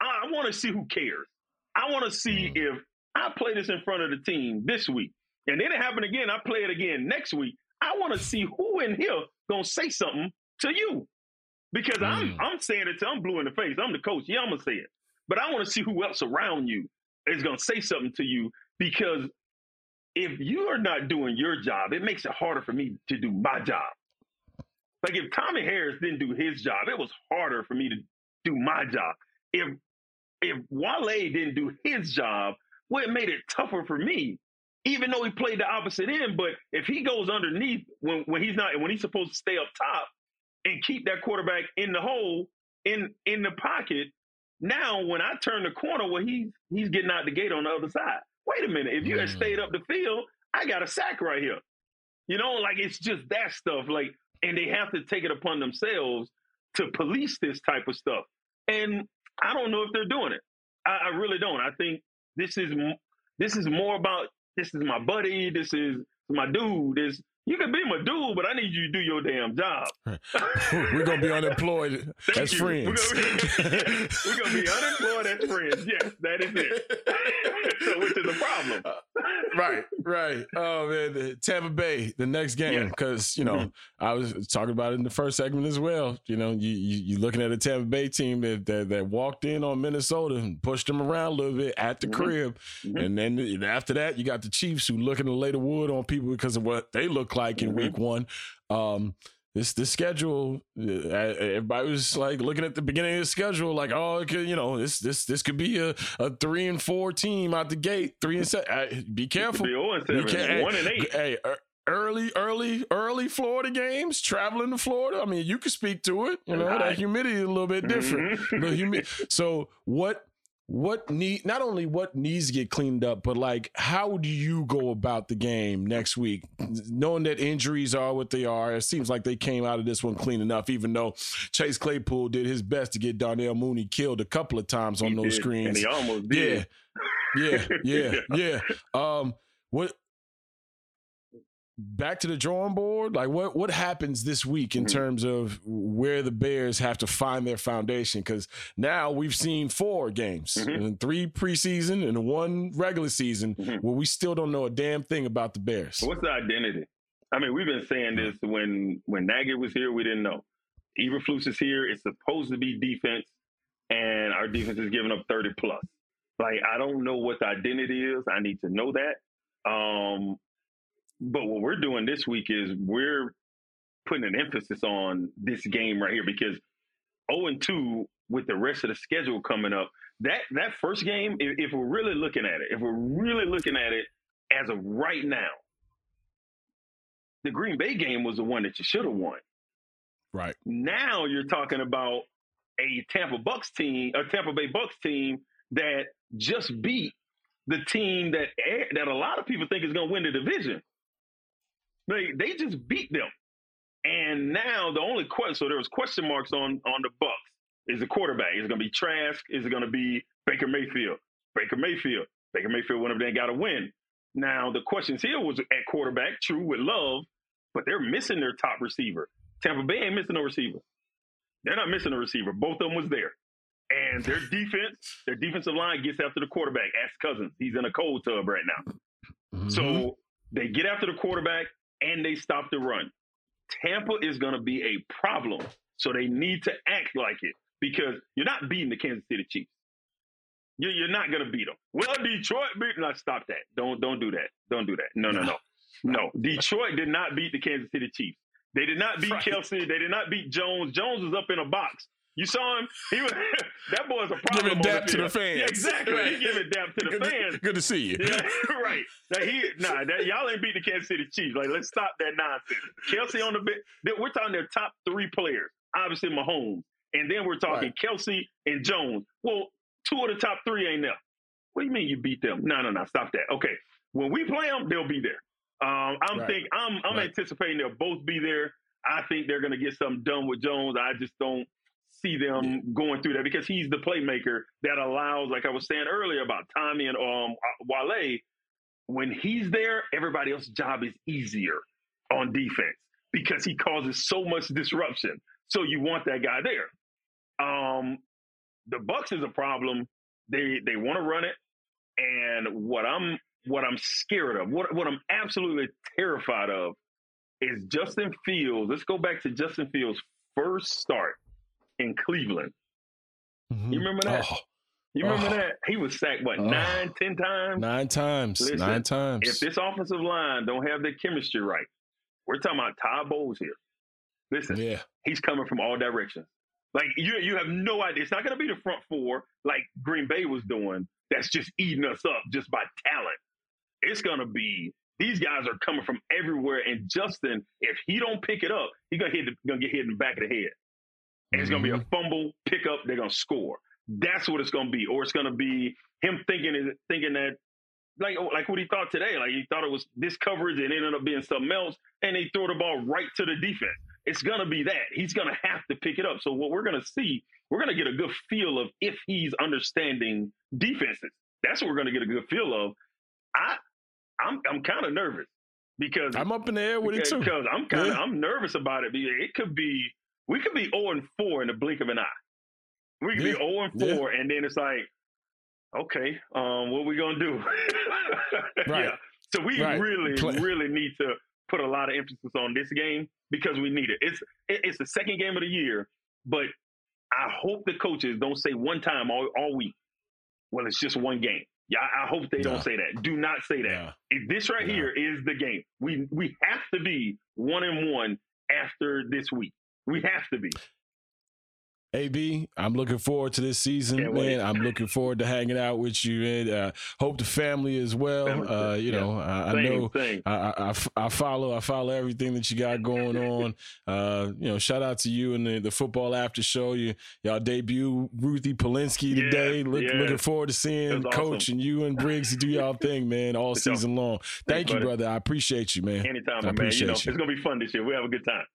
I want to see who cares. I want to see if I play this in front of the team this week, and then it happened again, I play it again next week. I want to see who in here going to say something to you, because mm. I'm I'm saying it to I'm blue in the face. I'm the coach. Yeah, I'm going to say it. But I want to see who else around you is going to say something to you, because if you are not doing your job, it makes it harder for me to do my job. Like if Tommy Harris didn't do his job, it was harder for me to do my job. If If Wale didn't do his job, well, it made it tougher for me, even though he played the opposite end. But if he goes underneath when, when he's not, when he's supposed to stay up top and keep that quarterback in the hole, in in the pocket, now when I turn the corner, well, he, he's getting out the gate on the other side. Wait a minute. If you had stayed up the field, I got a sack right here. You know, like it's just that stuff. Like, and they have to take it upon themselves to police this type of stuff. And I don't know if they're doing it. I, I really don't. I think this is this is more about, this is my buddy, this is my dude. This, you can be my dude, but I need you to do your damn job. We're going to be unemployed as you. friends. We're going yeah, to be unemployed as friends. Yes, that is it. So, which is a problem. Right, right. Oh, man, the Tampa Bay, the next game, because, yeah. you know, I was talking about it in the first segment as well. You know, you, you, you're looking at a Tampa Bay team that, that that walked in on Minnesota and pushed them around a little bit at the mm-hmm. crib. Mm-hmm. And then after that, you got the Chiefs who looking to lay the wood on people because of what they look like mm-hmm. in week one. Um This the schedule. Everybody was like looking at the beginning of the schedule, like, oh, it could, you know, this this this could be a, a three and four team out the gate. Three and seven. I, be careful. Be seven, ca- one and eight. Hey, early, early, early Florida games. Traveling to Florida. I mean, you could speak to it. You know, right. That humidity is a little bit different. Mm-hmm. Humi- so what? What need not only what needs to get cleaned up, but like how do you go about the game next week, knowing that injuries are what they are? It seems like they came out of this one clean enough, even though Chase Claypool did his best to get Darnell Mooney killed a couple of times on he those did. Screens. And he almost did. Yeah, yeah, yeah, yeah. Um, what? Back to the drawing board. Like what, what happens this week in mm-hmm. terms of where the Bears have to find their foundation? Cause now we've seen four games mm-hmm. and three preseason and one regular season mm-hmm. where we still don't know a damn thing about the Bears. What's the identity? I mean, we've been saying this when, when Nagy was here, we didn't know. Eberflus is here. It's supposed to be defense and our defense is giving up thirty plus. Like, I don't know what the identity is. I need to know that. Um, But what we're doing this week is we're putting an emphasis on this game right here because oh and two with the rest of the schedule coming up, that that first game, if, if we're really looking at it, if we're really looking at it as of right now, the Green Bay game was the one that you should have won. Right. Now you're talking about a Tampa Bucks team, a Tampa Bay Bucks team that just beat the team that that a lot of people think is going to win the division. They, they just beat them. And now the only question, so there was question marks on, on the Bucks. Is the quarterback? Is it going to be Trask? Is it going to be Baker Mayfield? Baker Mayfield. Baker Mayfield went up there and got a win. Now the questions here was at quarterback, true with Love, but they're missing their top receiver. Tampa Bay ain't missing no receiver. They're not missing a receiver. Both of them was there. And their defense, their defensive line gets after the quarterback. Ask Cousins. He's in a cold tub right now. Mm-hmm. So they get after the quarterback. And they stop the run. Tampa is going to be a problem. So they need to act like it because you're not beating the Kansas City Chiefs. You're, you're not going to beat them. Well, Detroit beat them. No, stop that. Don't, don't do that. Don't do that. No, no, no. No, Detroit did not beat the Kansas City Chiefs. They did not beat right. Kelsey. They did not beat Jones. Jones was up in a box. You saw him. He was that boy's a problem. Giving dap to the fans. Yeah, exactly. Right. He giving dap to the good fans. To, good to see you. Yeah, right. Now he, nah, that, y'all ain't beat the Kansas City Chiefs. Like, let's stop that nonsense. Kelsey on the bit. We're talking their top three players. Obviously, Mahomes, and then we're talking right. Kelsey and Jones. Well, two of the top three ain't there. What do you mean you beat them? No, no, no. Stop that. Okay. When we play them, they'll be there. Um, I'm right. think I'm I'm right. anticipating they'll both be there. I think they're gonna get something done with Jones. I just don't see them going through that because he's the playmaker that allows, like I was saying earlier about Tommy and um, Wale, when he's there, everybody else's job is easier on defense because he causes so much disruption. So you want that guy there. Um, the Bucks is a problem. They they want to run it, and what I'm what I'm scared of, what what I'm absolutely terrified of, is Justin Fields. Let's go back to Justin Fields' first start in Cleveland. Mm-hmm. You remember that? Oh. You remember oh. that? He was sacked, what, oh. nine, ten times? Nine times. Listen, nine times. If this offensive line don't have their chemistry right, we're talking about Todd Bowles here. Listen, yeah. he's coming from all directions. Like, you you have no idea. It's not going to be the front four like Green Bay was doing that's just eating us up just by talent. It's going to be these guys are coming from everywhere, and Justin, if he don't pick it up, he's going to get hit in the back of the head. And it's going to be a fumble, pickup, they're going to score. That's what it's going to be. Or it's going to be him thinking thinking that, like like what he thought today. Like, he thought it was this coverage and it ended up being something else, and they throw the ball right to the defense. It's going to be that. He's going to have to pick it up. So what we're going to see, we're going to get a good feel of if he's understanding defenses. That's what we're going to get a good feel of. I, I'm I'm kind of nervous because I'm up in the air with it too. Because I'm kind of yeah. I'm nervous about it. It could be. We could be oh and four in the blink of an eye. We could yeah. be oh and four, yeah. and then it's like, okay, um, what are we going to do? right. Yeah. So we right. really, Play. really need to put a lot of emphasis on this game because we need it. It's it's the second game of the year, but I hope the coaches don't say one time all, all week, well, it's just one game. Yeah, I hope they no. don't say that. Do not say that. No. This right no. here is the game. We we have to be one and one after this week. We have to be. A B, I'm looking forward to this season, man. I'm looking forward to hanging out with you, and uh, hope the family as well. Uh, you yeah. know, I, I know I, I, I follow I follow everything that you got going on. Uh, you know, shout out to you and the, the football after show. You y'all debut Ruthie Polinski today. Yeah, Look, yeah. Looking forward to seeing Coach awesome. And you and Briggs do y'all thing, man, all That's season awesome. Long. Thank Thanks, you, brother. I appreciate you, man. Anytime, I appreciate man. You know, you. It's gonna be fun this year. We have a good time.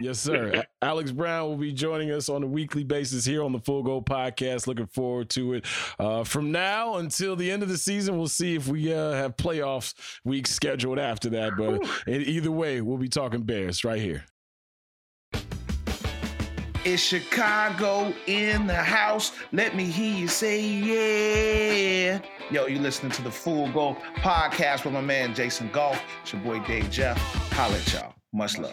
Yes, sir. Alex Brown will be joining us on a weekly basis here on the Full Go podcast. Looking forward to it. Uh, from now until the end of the season, we'll see if we uh, have playoffs weeks scheduled after that. But either way, we'll be talking Bears right here. It's Chicago in the house. Let me hear you say yeah. Yo, you listening to the Full Go podcast with my man Jason Goff. It's your boy Dave Jeff. Holla at y'all. Much love.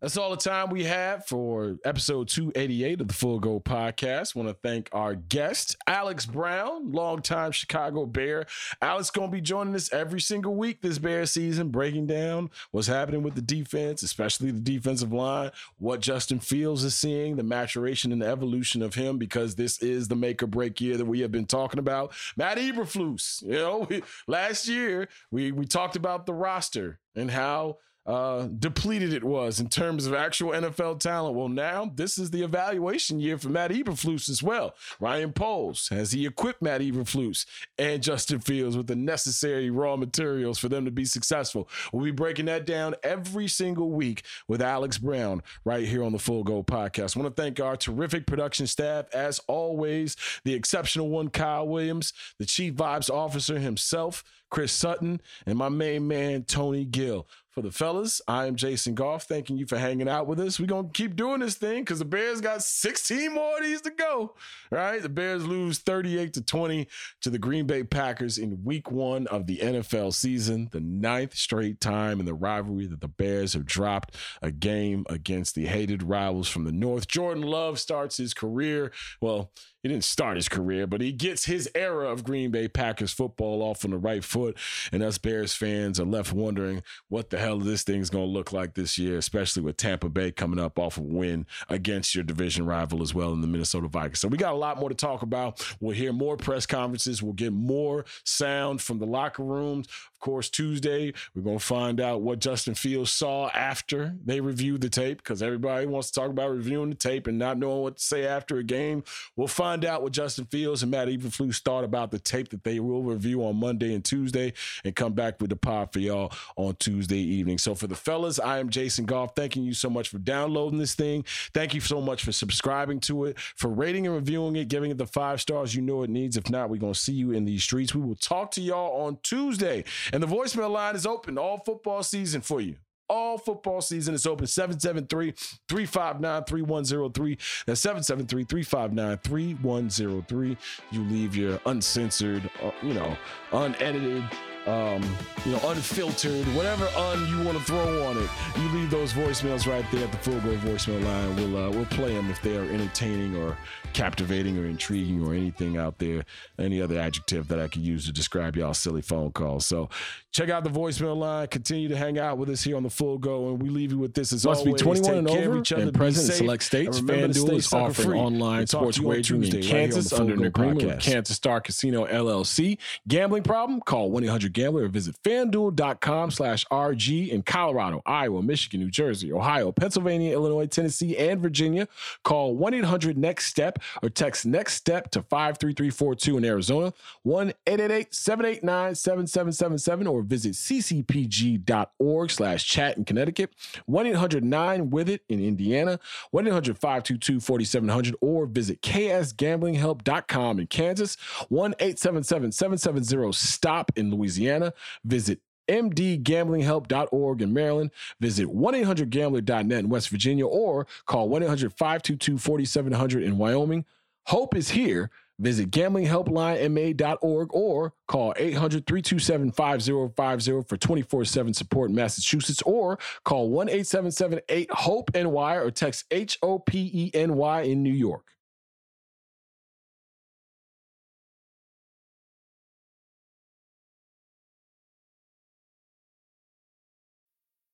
That's all the time we have for episode two eighty-eight of the Full Go podcast. Want to thank our guest, Alex Brown, longtime Chicago Bear. Alex going to be joining us every single week this Bear season, breaking down what's happening with the defense, especially the defensive line, what Justin Fields is seeing, the maturation and the evolution of him, because this is the make or break year that we have been talking about. Matt Eberflus, you know, we, last year we we talked about the roster and how Uh, depleted it was in terms of actual N F L talent. Well, now this is the evaluation year for Matt Eberflus as well. Ryan Poles, has he equipped Matt Eberflus and Justin Fields with the necessary raw materials for them to be successful? We'll be breaking that down every single week with Alex Brown right here on the Full Go podcast. I want to thank our terrific production staff, as always, the exceptional one, Kyle Williams, the Chief Vibes Officer himself, Chris Sutton, and my main man, Tony Gill. For the fellas, I am Jason Goff, thanking you for hanging out with us. We're going to keep doing this thing because the Bears got sixteen more of these to go, right? The Bears lose thirty-eight to twenty to the Green Bay Packers in week one of the N F L season, the ninth straight time in the rivalry that the Bears have dropped a game against the hated rivals from the North. Jordan Love starts his career, well, he didn't start his career, but he gets his era of Green Bay Packers football off on the right foot, and us Bears fans are left wondering what the hell this thing's going to look like this year, especially with Tampa Bay coming up off a win against your division rival as well in the Minnesota Vikings. So we got a lot more to talk about. We'll hear more press conferences. We'll get more sound from the locker rooms. Of course, Tuesday, we're going to find out what Justin Fields saw after they reviewed the tape, because everybody wants to talk about reviewing the tape and not knowing what to say after a game. We'll find out what Justin Fields and Matt Eberflus thought about the tape that they will review on Monday and Tuesday, and come back with the pod for y'all on Tuesday evening. So for the fellas, I am Jason Goff, thanking you so much for downloading this thing. Thank you so much for subscribing to it, for rating and reviewing it, giving it the five stars you know it needs. If not, we're going to see you in these streets. We will talk to y'all on Tuesday. And the voicemail line is open all football season for you. All football season is open. seven seven three, three five nine, three one zero three. That's seven seven three, three five nine, three one zero three. You leave your uncensored, uh, you know, unedited, um, you know, unfiltered, whatever un you want to throw on it. You leave leave those voicemails right there at the Full Go voicemail line. We'll uh, we'll play them if they are entertaining or captivating or intriguing or anything out there, any other adjective that I could use to describe y'all silly phone calls. So check out the voicemail line. Continue to hang out with us here on the Full Go, and we leave you with this as always. Must be twenty-one and over and present in select states. FanDuel is offering online sports wagering in Kansas under an agreement with Kansas Star Casino L L C. Gambling problem? Call one eight hundred gambler or visit FanDuel dot com slash R G in Colorado, Iowa, Michigan, New Jersey, Ohio, Pennsylvania, Illinois, Tennessee, and Virginia. Call one eight hundred next step or text next step to five three three four two in Arizona, one eight eight eight seven eight nine seven seven seven seven, or visit c c p g dot org slash chat in Connecticut, one eight hundred nine with it in Indiana, one eight hundred five two two four seven zero zero, or visit k s gambling help dot com in Kansas, one eight seven seven seven seven zero stop in Louisiana, visit m d gambling help dot org in Maryland, visit one eight hundred gambler dot net in West Virginia, or call one eight hundred five two two four seven zero zero in Wyoming. Hope is here. Visit gambling helpline m a dot org or call eight hundred three two seven five zero five zero for twenty-four seven support in Massachusetts, or call one eight seven seven eight hope N Y or text H O P E N Y in New York.